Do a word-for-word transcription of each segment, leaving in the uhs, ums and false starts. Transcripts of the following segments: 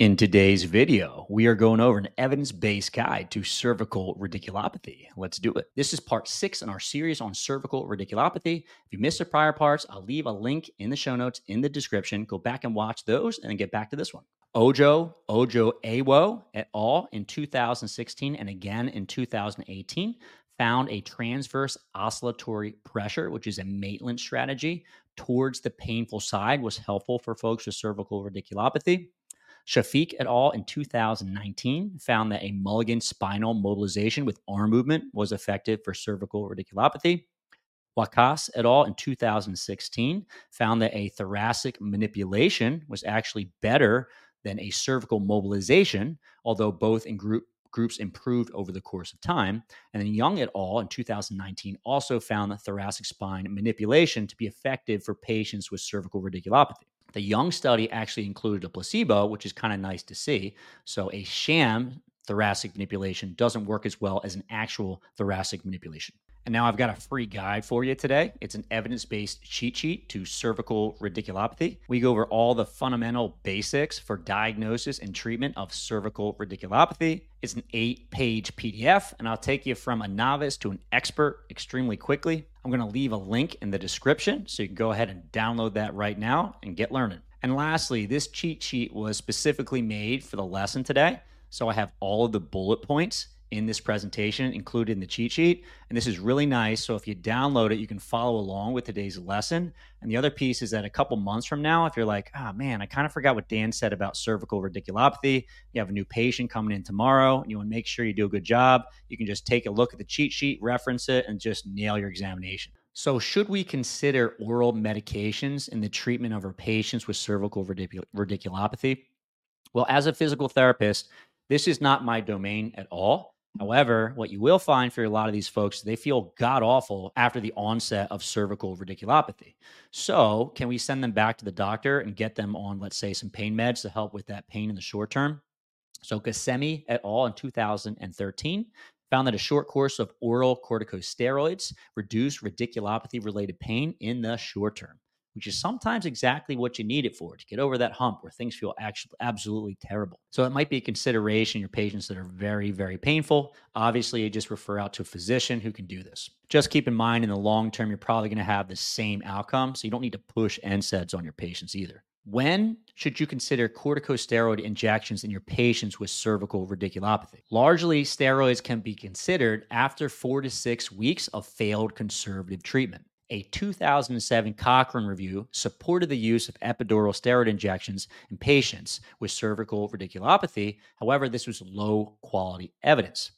In today's video, we are going over an evidence-based guide to cervical radiculopathy. Let's do it. This is part six in our series on cervical radiculopathy. If you missed the prior parts, I'll leave a link in the show notes in the description. Go back and watch those and then get back to this one. Ojo, Ojo Awo et al. In two thousand sixteen and again in two thousand eighteen found a transverse oscillatory pressure, which is a Maitland strategy, towards the painful side was helpful for folks with cervical radiculopathy. Shafiq et al. In two thousand nineteen found that a Mulligan spinal mobilization with arm movement was effective for cervical radiculopathy. Waqas et al. In two thousand sixteen found that a thoracic manipulation was actually better than a cervical mobilization, although both in group, groups improved over the course of time. And then Young et al. In two thousand nineteen also found that thoracic spine manipulation to be effective for patients with cervical radiculopathy. The Young study actually included a placebo, which is kind of nice to see. So a sham thoracic manipulation doesn't work as well as an actual thoracic manipulation. And now I've got a free guide for you today. It's an evidence-based cheat sheet to cervical radiculopathy. We go over all the fundamental basics for diagnosis and treatment of cervical radiculopathy. It's an eight-page P D F, and I'll take you from a novice to an expert extremely quickly. I'm going to leave a link in the description, so you can go ahead and download that right now and get learning. And lastly, this cheat sheet was specifically made for the lesson today, so I have all of the bullet points in this presentation included in the cheat sheet. And this is really nice. So if you download it, you can follow along with today's lesson. And the other piece is that a couple months from now, if you're like, ah, oh, man, I kind of forgot what Dan said about cervical radiculopathy. You have a new patient coming in tomorrow and you want to make sure you do a good job. You can just take a look at the cheat sheet, reference it, and just nail your examination. So should we consider oral medications in the treatment of our patients with cervical radicul- radiculopathy? Well, as a physical therapist, this is not my domain at all. However, what you will find for a lot of these folks, they feel god-awful after the onset of cervical radiculopathy. So can we send them back to the doctor and get them on, let's say, some pain meds to help with that pain in the short term? So Gusemi et al. In two thousand thirteen found that a short course of oral corticosteroids reduced radiculopathy-related pain in the short term, which is sometimes exactly what you need it for, to get over that hump where things feel actually absolutely terrible. So it might be a consideration, your patients that are very, very painful. Obviously, you just refer out to a physician who can do this. Just keep in mind, in the long term, you're probably going to have the same outcome, so you don't need to push N SAIDs on your patients either. When should you consider corticosteroid injections in your patients with cervical radiculopathy? Largely, steroids can be considered after four to six weeks of failed conservative treatment. A two thousand seven Cochrane review supported the use of epidural steroid injections in patients with cervical radiculopathy. However, this was low-quality evidence.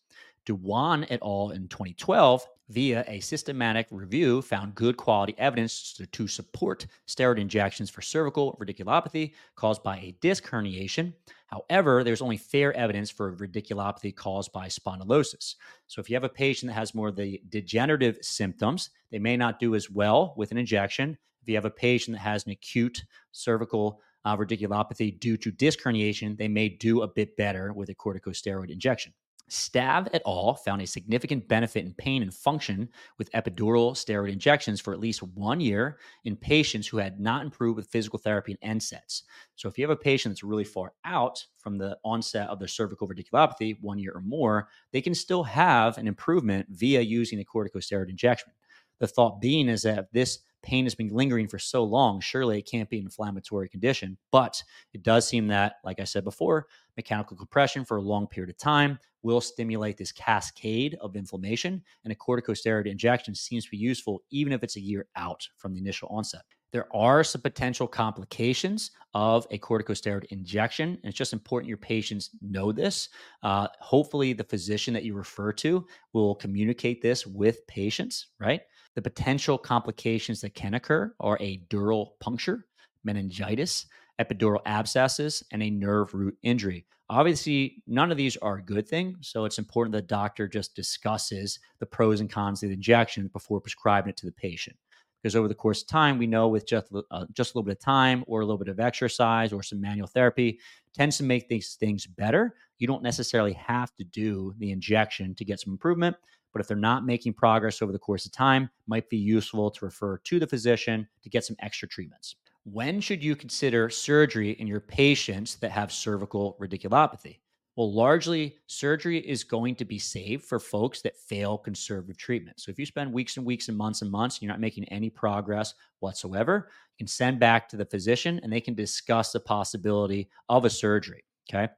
Dewan et al. In twenty twelve, via a systematic review, found good quality evidence to, to support steroid injections for cervical radiculopathy caused by a disc herniation. However, there's only fair evidence for radiculopathy caused by spondylosis. So if you have a patient that has more of the degenerative symptoms, they may not do as well with an injection. If you have a patient that has an acute cervical uh, radiculopathy due to disc herniation, they may do a bit better with a corticosteroid injection. Stav et al. Found a significant benefit in pain and function with epidural steroid injections for at least one year in patients who had not improved with physical therapy and N SAIDs. So if you have a patient that's really far out from the onset of their cervical radiculopathy, one year or more, they can still have an improvement via using a corticosteroid injection. The thought being is that if this pain has been lingering for so long, surely it can't be an inflammatory condition, but it does seem that, like I said before, mechanical compression for a long period of time will stimulate this cascade of inflammation, and a corticosteroid injection seems to be useful even if it's a year out from the initial onset. There are some potential complications of a corticosteroid injection, and it's just important your patients know this. Uh, hopefully, the physician that you refer to will communicate this with patients, right? The potential complications that can occur are a dural puncture, meningitis, epidural abscesses, and a nerve root injury. Obviously, none of these are a good thing, so it's important that the doctor just discusses the pros and cons of the injection before prescribing it to the patient. Because over the course of time, we know with just, uh, just a little bit of time or a little bit of exercise or some manual therapy tends to make these things better. You don't necessarily have to do the injection to get some improvement. But if they're not making progress over the course of time, it might be useful to refer to the physician to get some extra treatments. when should you consider surgery in your patients that have cervical radiculopathy? Well, largely, surgery is going to be saved for folks that fail conservative treatment. So if you spend weeks and weeks and months and months, and you're not making any progress whatsoever, you can send back to the physician and they can discuss the possibility of a surgery, okay?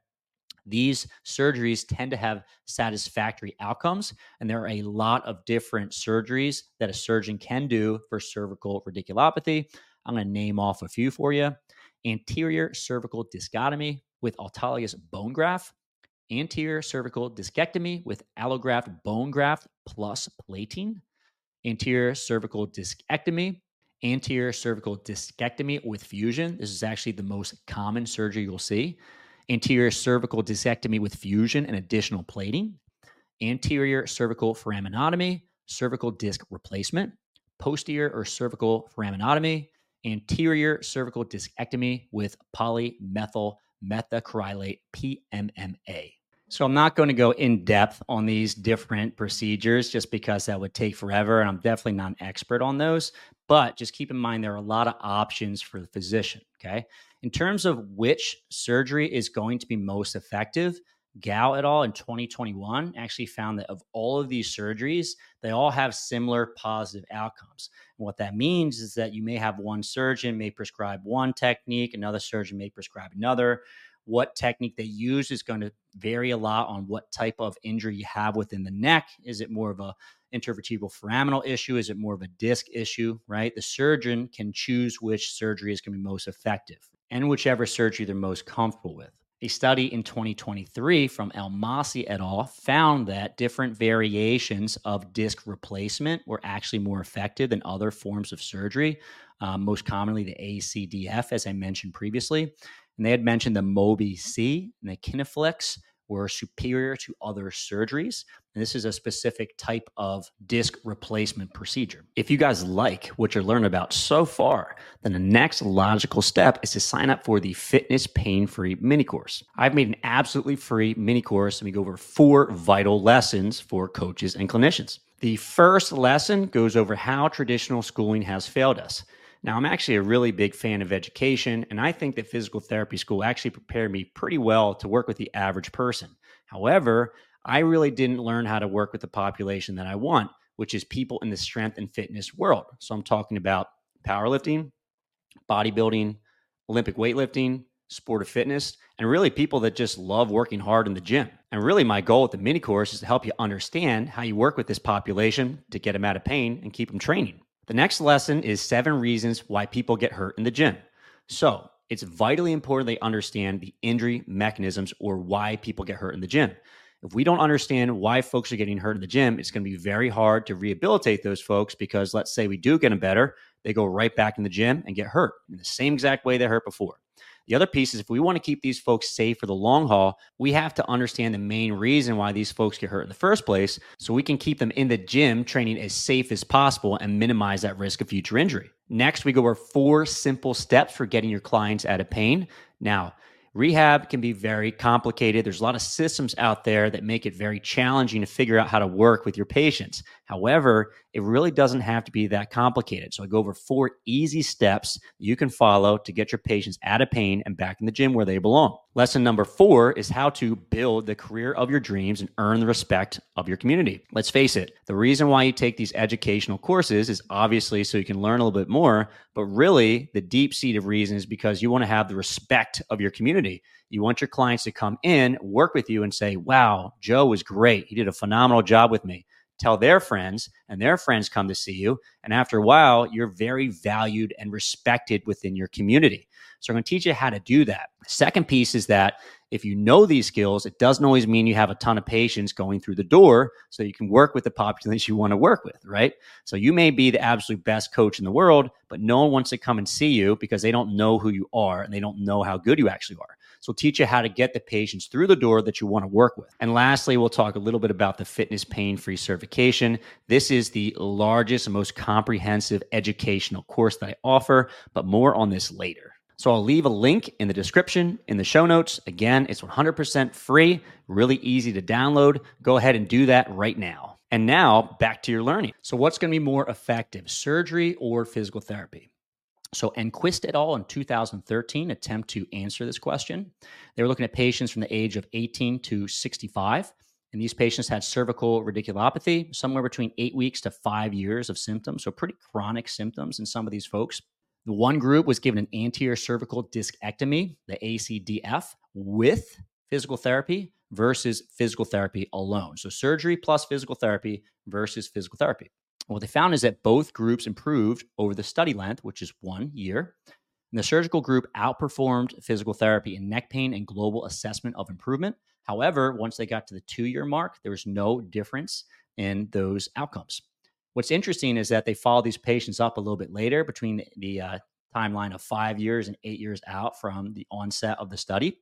These surgeries tend to have satisfactory outcomes, and there are a lot of different surgeries that a surgeon can do for cervical radiculopathy. I'm going to name off a few for you. Anterior cervical discotomy with autologous bone graft, anterior cervical discectomy with allograft bone graft plus plating, anterior cervical discectomy, anterior cervical discectomy with fusion. This is actually the most common surgery you'll see. Anterior cervical discectomy with fusion and additional plating, anterior cervical foraminotomy, cervical disc replacement, posterior or cervical foraminotomy, anterior cervical discectomy with polymethyl methacrylate, P M M A. So I'm not going to go in depth on these different procedures just because that would take forever, and I'm definitely not an expert on those, but just keep in mind there are a lot of options for the physician, okay? In terms of which surgery is going to be most effective, Gao et al. In twenty twenty-one actually found that of all of these surgeries, they all have similar positive outcomes. And what that means is that you may have one surgeon may prescribe one technique, another surgeon may prescribe another. What technique they use is going to vary a lot on what type of injury you have within the neck. Is it more of a intervertebral foraminal issue? Is it more of a disc issue, right? The surgeon can choose which surgery is going to be most effective and whichever surgery they're most comfortable with. A study in twenty twenty-three from El Masi et al. Found that different variations of disc replacement were actually more effective than other forms of surgery, uh, most commonly the A C D F, as I mentioned previously. And they had mentioned the MOBI-C and the Kineflex were superior to other surgeries. And this is a specific type of disc replacement procedure. If you guys like what you're learning about so far, then the next logical step is to sign up for the Fitness Pain Free mini course. I've made an absolutely free mini course, and we go over four vital lessons for coaches and clinicians. The first lesson goes over how traditional schooling has failed us. Now, I'm actually a really big fan of education, and I think that physical therapy school actually prepared me pretty well to work with the average person. However, I really didn't learn how to work with the population that I want, which is people in the strength and fitness world. So I'm talking about powerlifting, bodybuilding, Olympic weightlifting, sport of fitness, and really people that just love working hard in the gym. And really my goal with the mini course is to help you understand how you work with this population to get them out of pain and keep them training. The next lesson is seven reasons why people get hurt in the gym. So it's vitally important they understand the injury mechanisms or why people get hurt in the gym. If we don't understand why folks are getting hurt in the gym, it's going to be very hard to rehabilitate those folks because let's say we do get them better, they go right back in the gym and get hurt in the same exact way they hurt before. The other piece is if we want to keep these folks safe for the long haul, we have to understand the main reason why these folks get hurt in the first place so we can keep them in the gym training as safe as possible and minimize that risk of future injury. Next, we go over four simple steps for getting your clients out of pain. Now, rehab can be very complicated. There's a lot of systems out there that make it very challenging to figure out how to work with your patients. However, it really doesn't have to be that complicated. So I go over four easy steps you can follow to get your patients out of pain and back in the gym where they belong. Lesson number four is how to build the career of your dreams and earn the respect of your community. Let's face it, the reason why you take these educational courses is obviously so you can learn a little bit more, but really the deep-seated reason is because you want to have the respect of your community. You want your clients to come in, work with you and say, wow, Joe was great. He did a phenomenal job with me. Tell their friends and their friends come to see you. And after a while, you're very valued and respected within your community. So I'm going to teach you how to do that. The second piece is that if you know these skills, it doesn't always mean you have a ton of patients going through the door so you can work with the population you want to work with, right? So you may be the absolute best coach in the world, but no one wants to come and see you because they don't know who you are and they don't know how good you actually are. So we'll teach you how to get the patients through the door that you want to work with. And lastly, we'll talk a little bit about the Fitness Pain-Free certification. This is the largest and most comprehensive educational course that I offer, but more on this later. So I'll leave a link in the description, in the show notes. Again, it's one hundred percent free, really easy to download. Go ahead and do that right now. And now back to your learning. So what's going to be more effective, surgery or physical therapy? So Enquist et al. In two thousand thirteen attempt to answer this question. They were looking at patients from the age of eighteen to sixty-five, and these patients had cervical radiculopathy, somewhere between eight weeks to five years of symptoms, so pretty chronic symptoms in some of these folks. The one group was given an anterior cervical discectomy, the A C D F, with physical therapy versus physical therapy alone. So surgery plus physical therapy versus physical therapy. What they found is that both groups improved over the study length, which is one year. And the surgical group outperformed physical therapy in neck pain and global assessment of improvement. However, once they got to the two-year mark, there was no difference in those outcomes. What's interesting is that they followed these patients up a little bit later between the uh, timeline of five years and eight years out from the onset of the study,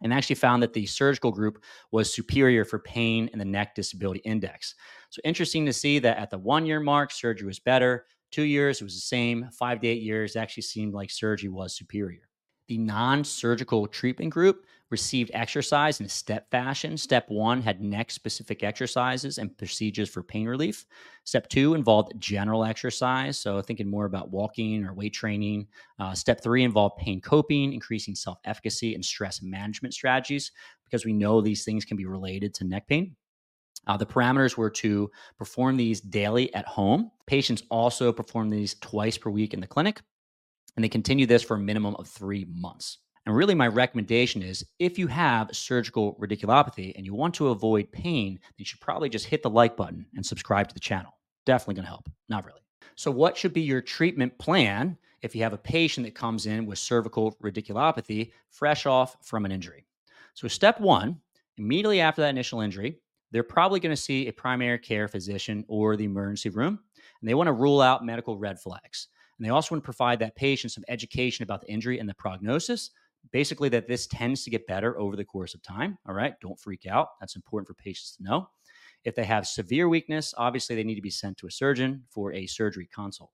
and actually found that the surgical group was superior for pain and the neck disability index. So interesting to see that at the one-year mark, surgery was better. Two years, it was the same. Five to eight years, it actually seemed like surgery was superior. The non-surgical treatment group received exercise in a step fashion. Step one had neck-specific exercises and procedures for pain relief. Step two involved general exercise, so thinking more about walking or weight training. Uh, step three involved pain coping, increasing self-efficacy, and stress management strategies, because we know these things can be related to neck pain. Uh, the parameters were to perform these daily at home. Patients also performed these twice per week in the clinic, and they continue this for a minimum of three months. And really my recommendation is if you have cervical radiculopathy and you want to avoid pain, then you should probably just hit the like button and subscribe to the channel. Definitely going to help. Not really. So what should be your treatment plan if you have a patient that comes in with cervical radiculopathy fresh off from an injury? So step one, immediately after that initial injury, they're probably going to see a primary care physician or the emergency room, and they want to rule out medical red flags. And they also want to provide that patient some education about the injury and the prognosis. Basically, that this tends to get better over the course of time. All right, don't freak out. That's important for patients to know. If they have severe weakness, obviously they need to be sent to a surgeon for a surgery consult.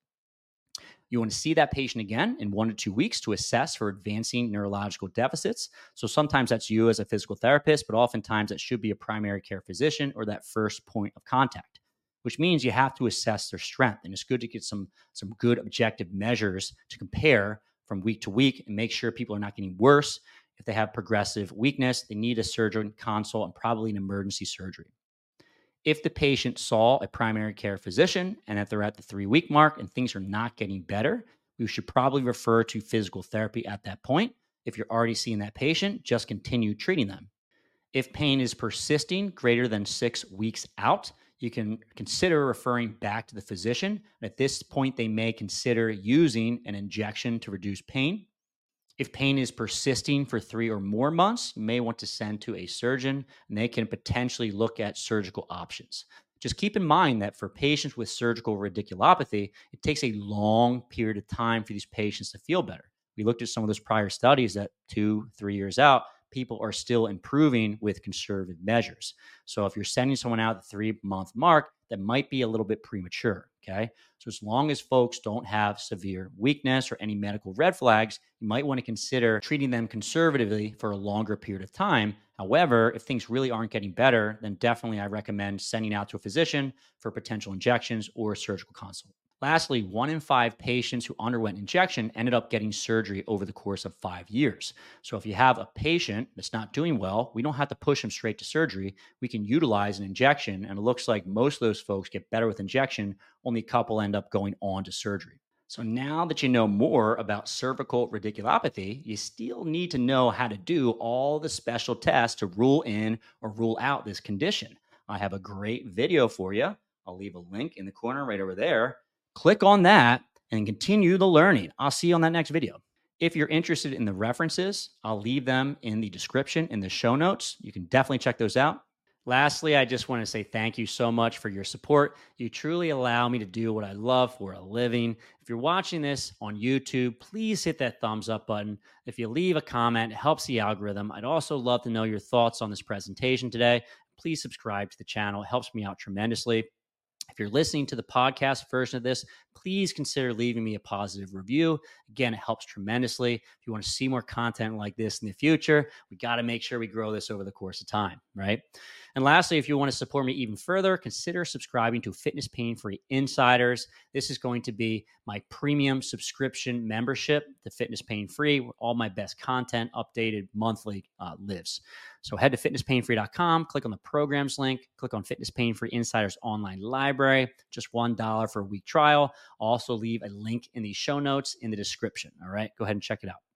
You want to see that patient again in one to two weeks to assess for advancing neurological deficits. So sometimes that's you as a physical therapist, but oftentimes that should be a primary care physician or that first point of contact, which means you have to assess their strength. And it's good to get some, some good objective measures to compare from week to week and make sure people are not getting worse. If they have progressive weakness, they need a surgeon consult and probably an emergency surgery. If the patient saw a primary care physician and that they're at the three-week mark and things are not getting better, we should probably refer to physical therapy at that point. If you're already seeing that patient, just continue treating them. If pain is persisting greater than six weeks out, you can consider referring back to the physician. At this point, they may consider using an injection to reduce pain. If pain is persisting for three or more months, you may want to send to a surgeon, and they can potentially look at surgical options. Just keep in mind that for patients with cervical radiculopathy, it takes a long period of time for these patients to feel better. We looked at some of those prior studies that two, three years out, people are still improving with conservative measures. So if you're sending someone out the three-month mark, that might be a little bit premature, okay? So as long as folks don't have severe weakness or any medical red flags, you might want to consider treating them conservatively for a longer period of time. However, if things really aren't getting better, then definitely I recommend sending out to a physician for potential injections or a surgical consult. Lastly, one in five patients who underwent injection ended up getting surgery over the course of five years. So if you have a patient that's not doing well, we don't have to push them straight to surgery. We can utilize an injection, and it looks like most of those folks get better with injection. Only a couple end up going on to surgery. So now that you know more about cervical radiculopathy, you still need to know how to do all the special tests to rule in or rule out this condition. I have a great video for you. I'll leave a link in the corner right over there. Click on that and continue the learning. I'll see you on that next video. If you're interested in the references, I'll leave them in the description, in the show notes. You can definitely check those out. Lastly, I just want to say thank you so much for your support. You truly allow me to do what I love for a living. If you're watching this on YouTube, please hit that thumbs up button. If you leave a comment, it helps the algorithm. I'd also love to know your thoughts on this presentation today. Please subscribe to the channel. It helps me out tremendously. If you're listening to the podcast version of this, please consider leaving me a positive review. Again, it helps tremendously. If you want to see more content like this in the future, we got to make sure we grow this over the course of time, right? And lastly, if you want to support me even further, consider subscribing to Fitness Pain Free Insiders. This is going to be my premium subscription membership to Fitness Pain Free, where all my best content updated monthly uh, lives. So head to fitness pain free dot com, click on the programs link, click on Fitness Pain Free Insiders online library, just one dollar for a week trial. I'll also leave a link in the show notes in the description. All right, go ahead and check it out.